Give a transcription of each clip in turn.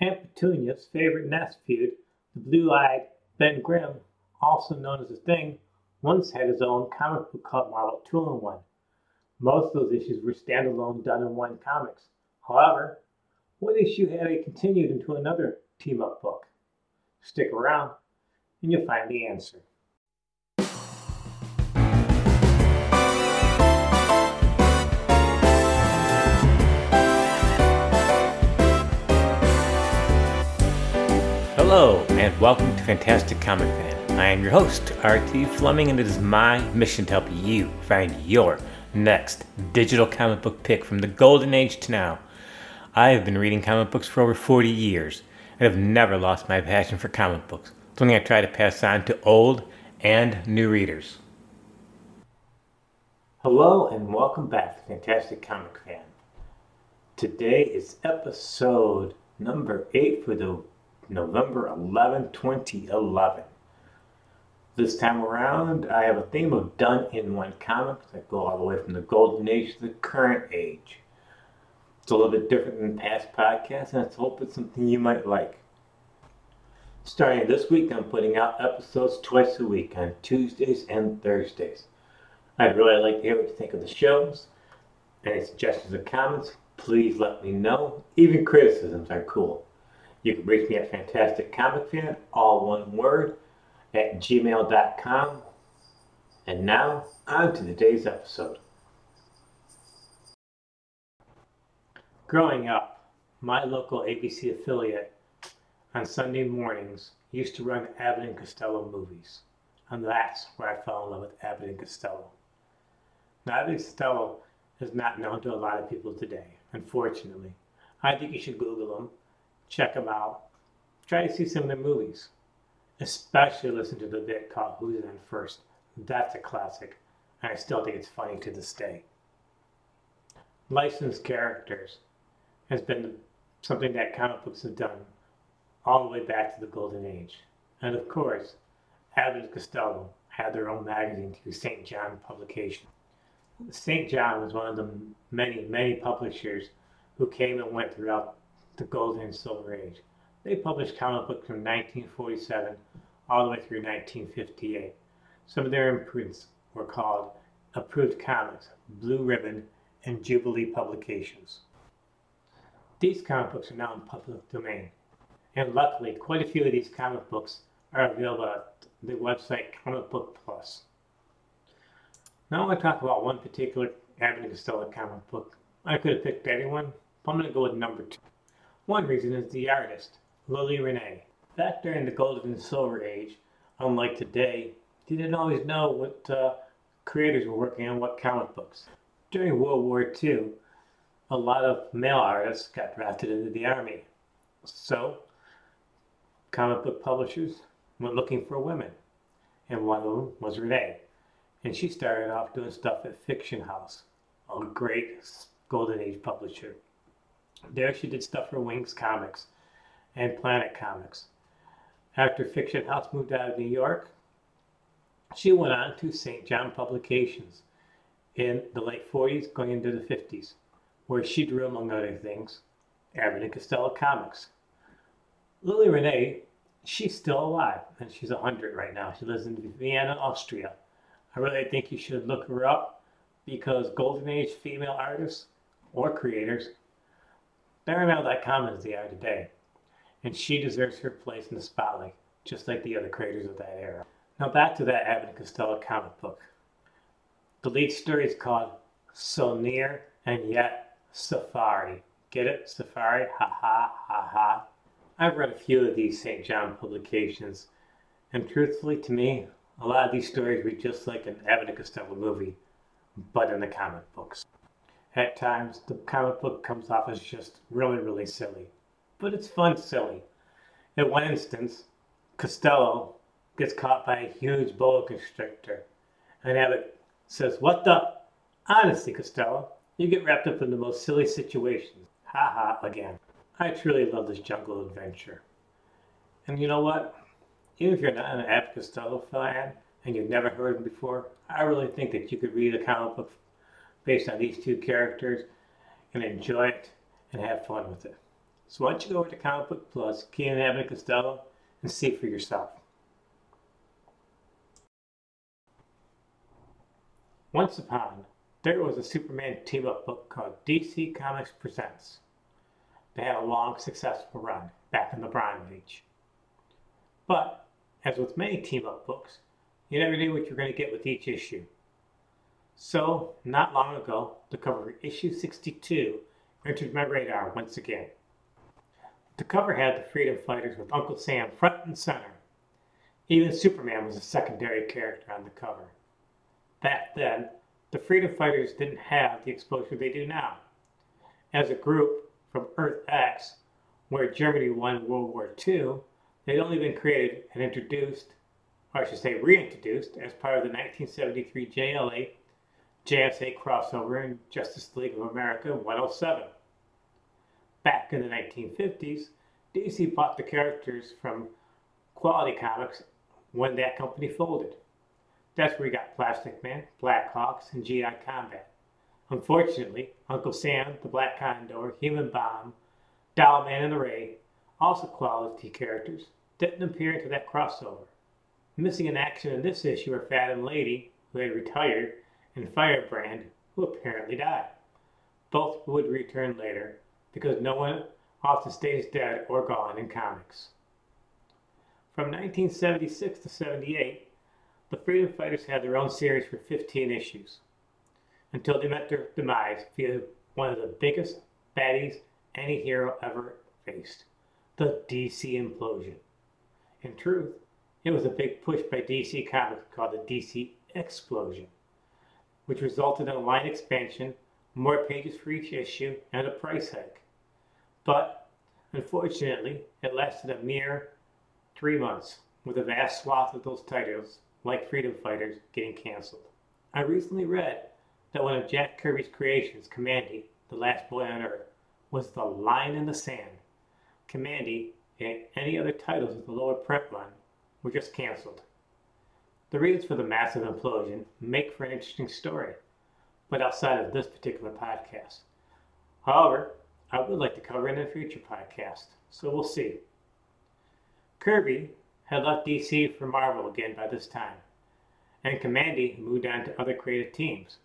Aunt Petunia's favorite nephew, the blue-eyed Ben Grimm, also known as the Thing, once had his own comic book called Marvel 2-in-1. Most of those issues were standalone done-in-one comics. However, one issue had a continued into another team-up book. Stick around, and you'll find the answer. Hello, and welcome to Fantastic Comic Fan. I am your host, R.T. Fleming, and it is my mission to help you find your next digital comic book pick from the golden age to now. I have been reading comic books for over 40 years, and have never lost my passion for comic books, something I try to pass on to old and new readers. Hello, and welcome back to Fantastic Comic Fan. Today is episode number 8 for the November 11, 2011. This time around, I have a theme of done-in-one comics that go all the way from the golden age to the current age. It's a little bit different than past podcasts, and I hope it's something you might like. Starting this week, I'm putting out episodes twice a week on Tuesdays and Thursdays. I'd really like to hear what you think of the shows. Any suggestions or comments, please let me know. Even criticisms are cool. You can reach me at fantasticcomicfan, all one word, at gmail.com. And now, on to today's episode. Growing up, my local ABC affiliate on Sunday mornings used to run Abbott and Costello movies. And that's where I fell in love with Abbott and Costello. Now, Abbott and Costello is not known to a lot of people today, unfortunately. I think you should Google them. Check them out. Try to see some of their movies. Especially listen to the bit called Who's In First. That's a classic, and I still think it's funny to this day. Licensed characters has been something that comic books have done all the way back to the Golden Age. And of course, Abbott and Costello had their own magazine through St. John Publication. St. John was one of the many, many publishers who came and went throughout the Golden and Silver Age. They published comic books from 1947 all the way through 1958. Some of their imprints were called Approved Comics, Blue Ribbon, and Jubilee Publications. These comic books are now in public domain, and luckily quite a few of these comic books are available at the website Comic Book Plus. Now I want to talk about one particular Abbott and Costello comic book. I could have picked anyone, but I'm going to go with number 2. One reason is the artist, Lily Renee. Back during the Golden and Silver Age, unlike today, you didn't always know what creators were working on what comic books. During World War II, a lot of male artists got drafted into the army. So, comic book publishers went looking for women, and one of them was Renee. And she started off doing stuff at Fiction House, a great Golden Age publisher. There she did stuff for Wings Comics and Planet Comics. After Fiction House moved out of New York, she went on to St. John Publications in the late 40s going into the 50s, where she drew, among other things, Abbott and Costello comics. Lily Renee, she's still alive, and she's 100 right now. She lives in Vienna, Austria. I really think you should look her up, because Golden Age female artists or creators, Barrymail.com is the art today, and she deserves her place in the spotlight, just like the other creators of that era. Now back to that Abbott and Costello comic book. The lead story is called So Near and Yet Safari. Get it? Safari? Ha ha ha ha. I've read a few of these St. John publications, and truthfully to me, a lot of these stories read just like an Abbott and Costello movie, but in the comic books. At times, the comic book comes off as just really, really silly. But it's fun silly. In one instance, Costello gets caught by a huge boa constrictor. And Abbott says, "What the? Honestly, Costello, you get wrapped up in the most silly situations. Ha ha, again." I truly love this jungle adventure. And you know what? Even if you're not an Abbott Costello fan, and you've never heard him before, I really think that you could read a comic book based on these two characters and enjoy it and have fun with it. So why don't you go over to Comic Book Plus, key in Abbott and Costello, and see for yourself. Once upon, there was a Superman team-up book called DC Comics Presents. They had a long, successful run back in the Bronze Age. But, as with many team-up books, you never knew what you were going to get with each issue. So, not long ago, the cover of issue 62 entered my radar once again. The cover had the Freedom Fighters with Uncle Sam front and center. Even Superman was a secondary character on the cover. Back then, the Freedom Fighters didn't have the exposure they do now. As a group from Earth X, where Germany won World War II, they'd only been created and introduced, or I should say reintroduced, as part of the 1973 JLA JSA crossover in Justice League of America 107. Back in the 1950s, DC bought the characters from Quality Comics when that company folded. That's where we got Plastic Man, Blackhawks, and G.I. Combat. Unfortunately, Uncle Sam, the Black Condor, Human Bomb, Doll Man, and the Ray, also quality characters, didn't appear into that crossover. Missing in action in this issue were Fat and Lady, who had retired, and Firebrand, who apparently died. Both would return later, because no one often stays dead or gone in comics. From 1976 to 78, the Freedom Fighters had their own series for 15 issues, until they met their demise via one of the biggest baddies any hero ever faced, the DC Implosion. In truth, it was a big push by DC Comics called the DC Explosion, which resulted in a line expansion, more pages for each issue, and a price hike. But, unfortunately, it lasted a mere 3 months, with a vast swath of those titles, like Freedom Fighters, getting canceled. I recently read that one of Jack Kirby's creations, Kamandi, the Last Boy on Earth, was the line in the sand. Kamandi and any other titles with the lower prep run were just canceled. The reasons for the massive implosion make for an interesting story, but outside of this particular podcast. However, I would like to cover it in a future podcast, so we'll see. Kirby had left DC for Marvel again by this time, and Kamandi moved on to other creative teams.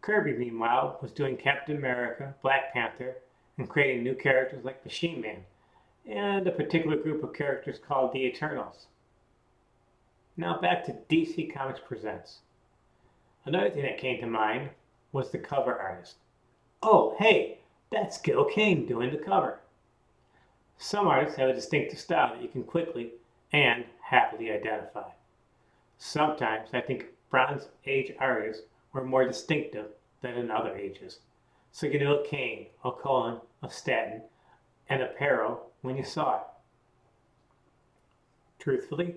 Kirby, meanwhile, was doing Captain America, Black Panther, and creating new characters like Machine Man, and a particular group of characters called the Eternals. Now back to DC Comics Presents. Another thing that came to mind was the cover artist. Oh, hey, that's Gil Kane doing the cover. Some artists have a distinctive style that you can quickly and happily identify. Sometimes I think Bronze Age artists were more distinctive than in other ages. So you knew a Kane, a Cullen, a Stanton, and a Perrow when you saw it. Truthfully,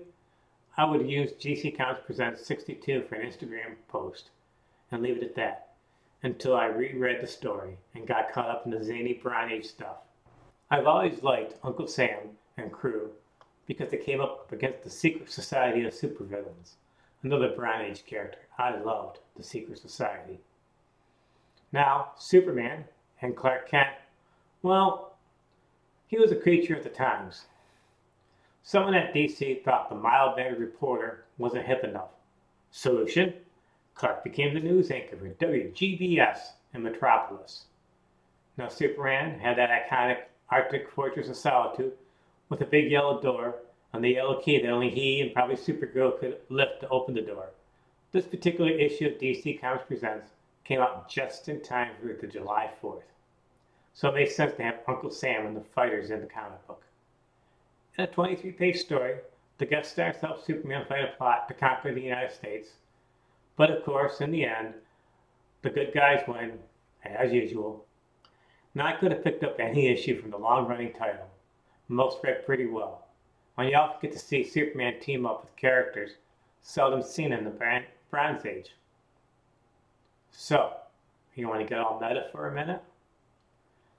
I would use DC Comics Presents 62 for an Instagram post and leave it at that until I reread the story and got caught up in the zany Bronze Age stuff. I've always liked Uncle Sam and crew because they came up against the Secret Society of Supervillains, another Bronze Age character. I loved the Secret Society. Now, Superman and Clark Kent, well, he was a creature of the times. Someone at DC thought the mild-mannered reporter wasn't hip enough. Solution? Clark became the news anchor for WGBS in Metropolis. Now Superman had that iconic Arctic Fortress of Solitude with a big yellow door and the yellow key that only he and probably Supergirl could lift to open the door. This particular issue of DC Comics Presents came out just in time for the July 4th. So it made sense to have Uncle Sam and the fighters in the comic book. In a 23-page story, the guest stars help Superman fight a plot to conquer the United States. But of course, in the end, the good guys win, as usual. Now I could have picked up any issue from the long-running title. Most read pretty well. When you often get to see Superman team up with characters seldom seen in the Bronze Age. So, you want to get all meta for a minute?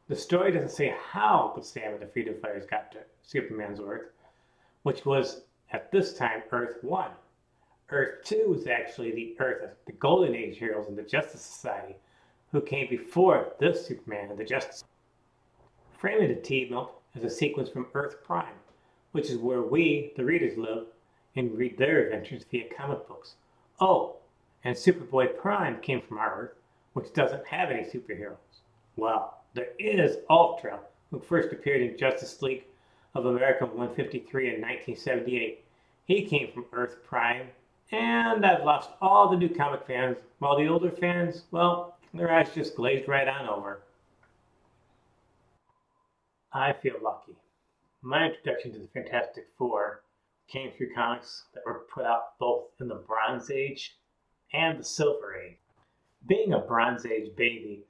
The story doesn't say how Uncle Sam and the Freedom Fighters got to Superman's Earth, which was, at this time, Earth 1. Earth 2 was actually the Earth of the Golden Age heroes in the Justice Society, who came before this Superman and the Justice. Framing the team up is a sequence from Earth Prime, which is where we, the readers, live and read their adventures via comic books. Oh, and Superboy Prime came from our Earth, which doesn't have any superheroes. Well, there is Ultra, who first appeared in Justice League of America 153 in 1978. He came from Earth Prime, and I've lost all the new comic fans, while the older fans, well, their eyes just glazed right on over. I feel lucky. My introduction to the Fantastic Four came through comics that were put out both in the Bronze Age and the Silver Age. Being a Bronze Age baby,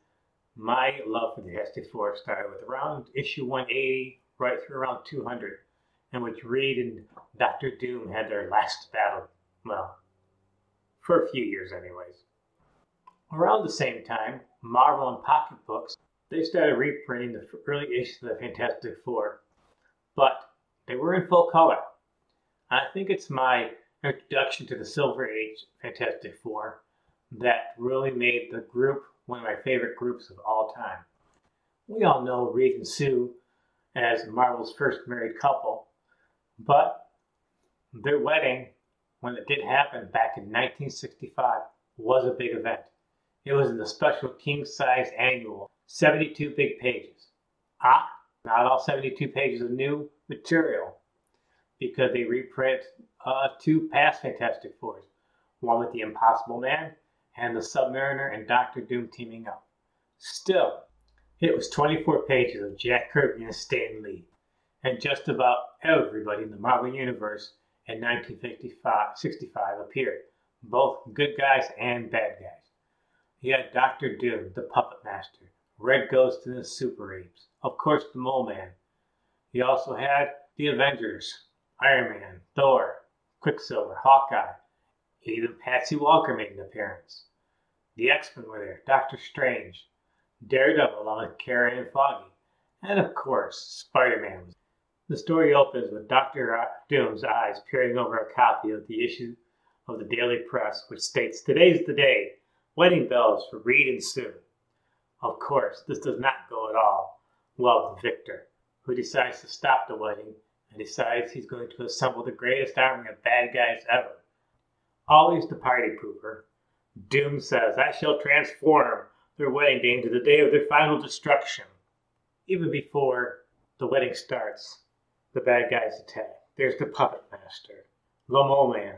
my love for the Fantastic Four started with around issue 180 right through around 200, in which Reed and Doctor Doom had their last battle. Well, for a few years anyways. Around the same time, Marvel and Pocket Books, they started reprinting the early issues of the Fantastic Four, but they were in full color. I think it's my introduction to the Silver Age Fantastic Four that really made the group one of my favorite groups of all time. We all know Reed and Sue as Marvel's first married couple, but their wedding, when it did happen back in 1965, was a big event. It was in the special king-size annual, 72 big pages. Not all 72 pages of new material, because they reprint two past Fantastic Fours, one with the Impossible Man and the Submariner and Doctor Doom teaming up. Still, it was 24 pages of Jack Kirby and Stan Lee, and just about everybody in the Marvel Universe in 1965 appeared, both good guys and bad guys. You had Doctor Doom, the Puppet Master, Red Ghost and the Super Apes, of course the Mole Man. You also had the Avengers, Iron Man, Thor, Quicksilver, Hawkeye, even Patsy Walker made an appearance. The X-Men were there, Doctor Strange, Daredevil along with Karen and Foggy, and of course Spider-Man was there. The story opens with Doctor Doom's eyes peering over a copy of the issue of the Daily Press, which states, "Today's the day, wedding bells for Reed and Sue." Of course, this does not go at all well with Victor, who decides to stop the wedding and decides he's going to assemble the greatest army of bad guys ever. Always the party pooper, Doom says, "I shall transform their wedding day into the day of their final destruction." Even before the wedding starts, the bad guys attack. There's the Puppet Master, the Mole Man,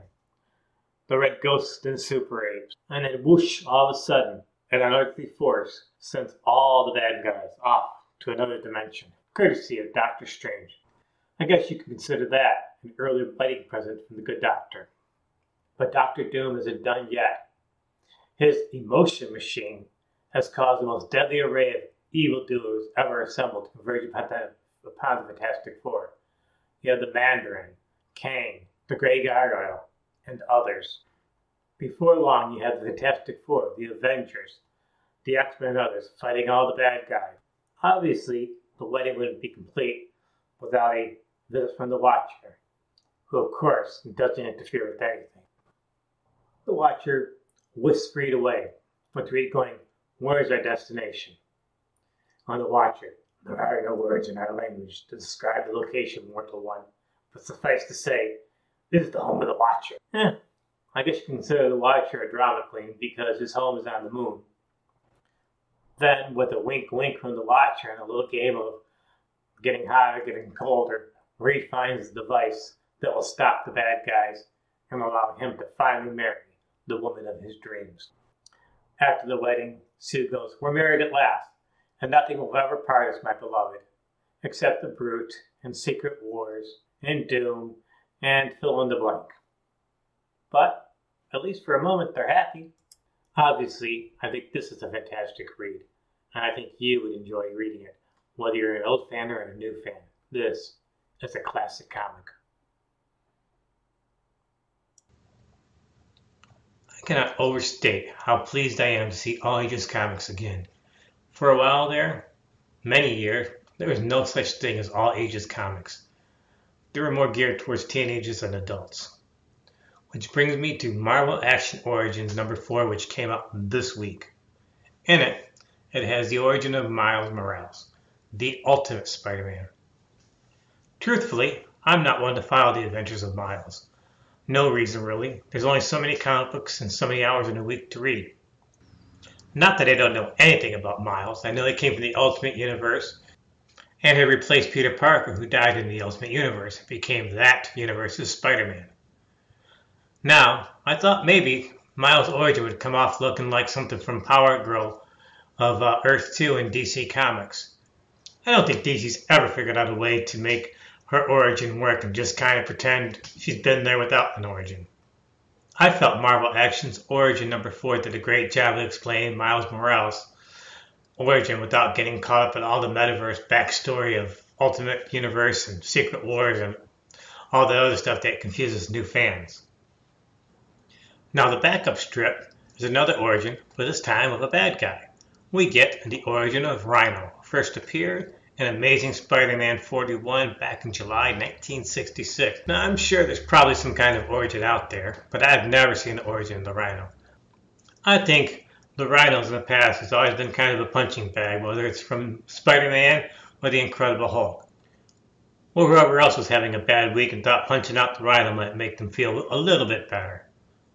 the Red Ghost and Super Apes. And then whoosh, all of a sudden, an unearthly force sends all the bad guys off to another dimension, courtesy of Doctor Strange. I guess you could consider that an early wedding present from the good doctor. But Doctor Doom isn't done yet. His emotion machine has caused the most deadly array of evildoers ever assembled to converge upon the Fantastic Four. You have the Mandarin, Kang, the Grey Gargoyle, and others. Before long, you have the Fantastic Four, the Avengers, the X-Men and others, fighting all the bad guys. Obviously, the wedding wouldn't be complete without a visit from the Watcher, who, of course, doesn't interfere with anything. The Watcher whisks Reed away, with Reed going, "Where's our destination?" On the Watcher, "There are no words in our language to describe the location, mortal one, but suffice to say, this is the home of the Watcher." I guess you can consider the Watcher a drama queen because his home is on the moon. Then, with a wink-wink from the Watcher and a little game of getting hotter, getting colder, Reed finds the device that will stop the bad guys and allow him to finally marry the woman of his dreams. After the wedding, Sue goes, "We're married at last, and nothing will ever part us, my beloved, except the Brute and Secret Wars and Doom and fill in the blank." But, at least for a moment, they're happy. Obviously, I think this is a fantastic read, and I think you would enjoy reading it, whether you're an old fan or a new fan. This is a classic comic. I cannot overstate how pleased I am to see All Ages Comics again. For a while there, many years, there was no such thing as All Ages Comics. They were more geared towards teenagers and adults. Which brings me to Marvel Action Origins number 4, which came out this week. In it, it has the origin of Miles Morales, the Ultimate Spider-Man. Truthfully, I'm not one to follow the adventures of Miles. No reason, really. There's only so many comic books and so many hours in a week to read. Not that I don't know anything about Miles. I know he came from the Ultimate Universe and had replaced Peter Parker, who died in the Ultimate Universe and became that universe's Spider-Man. Now, I thought maybe Miles' origin would come off looking like something from Power Girl of Earth 2 in DC Comics. I don't think DC's ever figured out a way to make her origin work and just kind of pretend she's been there without an origin. I felt Marvel Action's Origin number 4 did a great job of explaining Miles Morales' origin without getting caught up in all the metaverse backstory of Ultimate Universe and Secret Wars and all the other stuff that confuses new fans. Now the backup strip is another origin, but this time of a bad guy. We get the origin of Rhino, first appeared in Amazing Spider-Man 41 back in July 1966. Now I'm sure there's probably some kind of origin out there, but I've never seen the origin of the Rhino. I think the Rhinos in the past has always been kind of a punching bag, whether it's from Spider-Man or the Incredible Hulk, or whoever else was having a bad week and thought punching out the Rhino might make them feel a little bit better.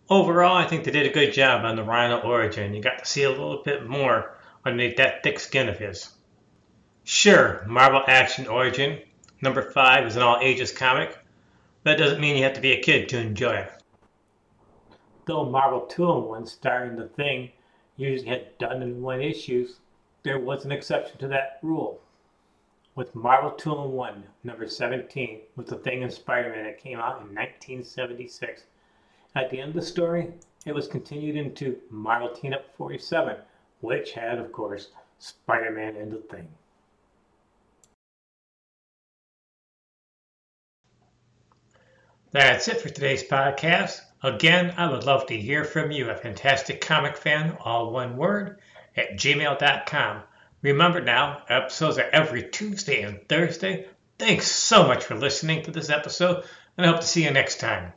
Overall, I think they did a good job on the Rhino origin. You got to see a little bit more underneath that thick skin of his. Sure, Marvel Action Origin number 5 is an all ages comic, but that doesn't mean you have to be a kid to enjoy it. Though Marvel 2-in-1 starring The Thing usually had done-in-one issues, there was an exception to that rule. With Marvel 2-in-1 number 17 with The Thing and Spider-Man that came out in 1976. At the end of the story, it was continued into Marvel Teen-Up 47, which had, of course, Spider-Man and the Thing. That's it for today's podcast. Again, I would love to hear from you, a fantastic comic fan, all one word, at gmail.com. Remember now, episodes are every Tuesday and Thursday. Thanks so much for listening to this episode, and I hope to see you next time.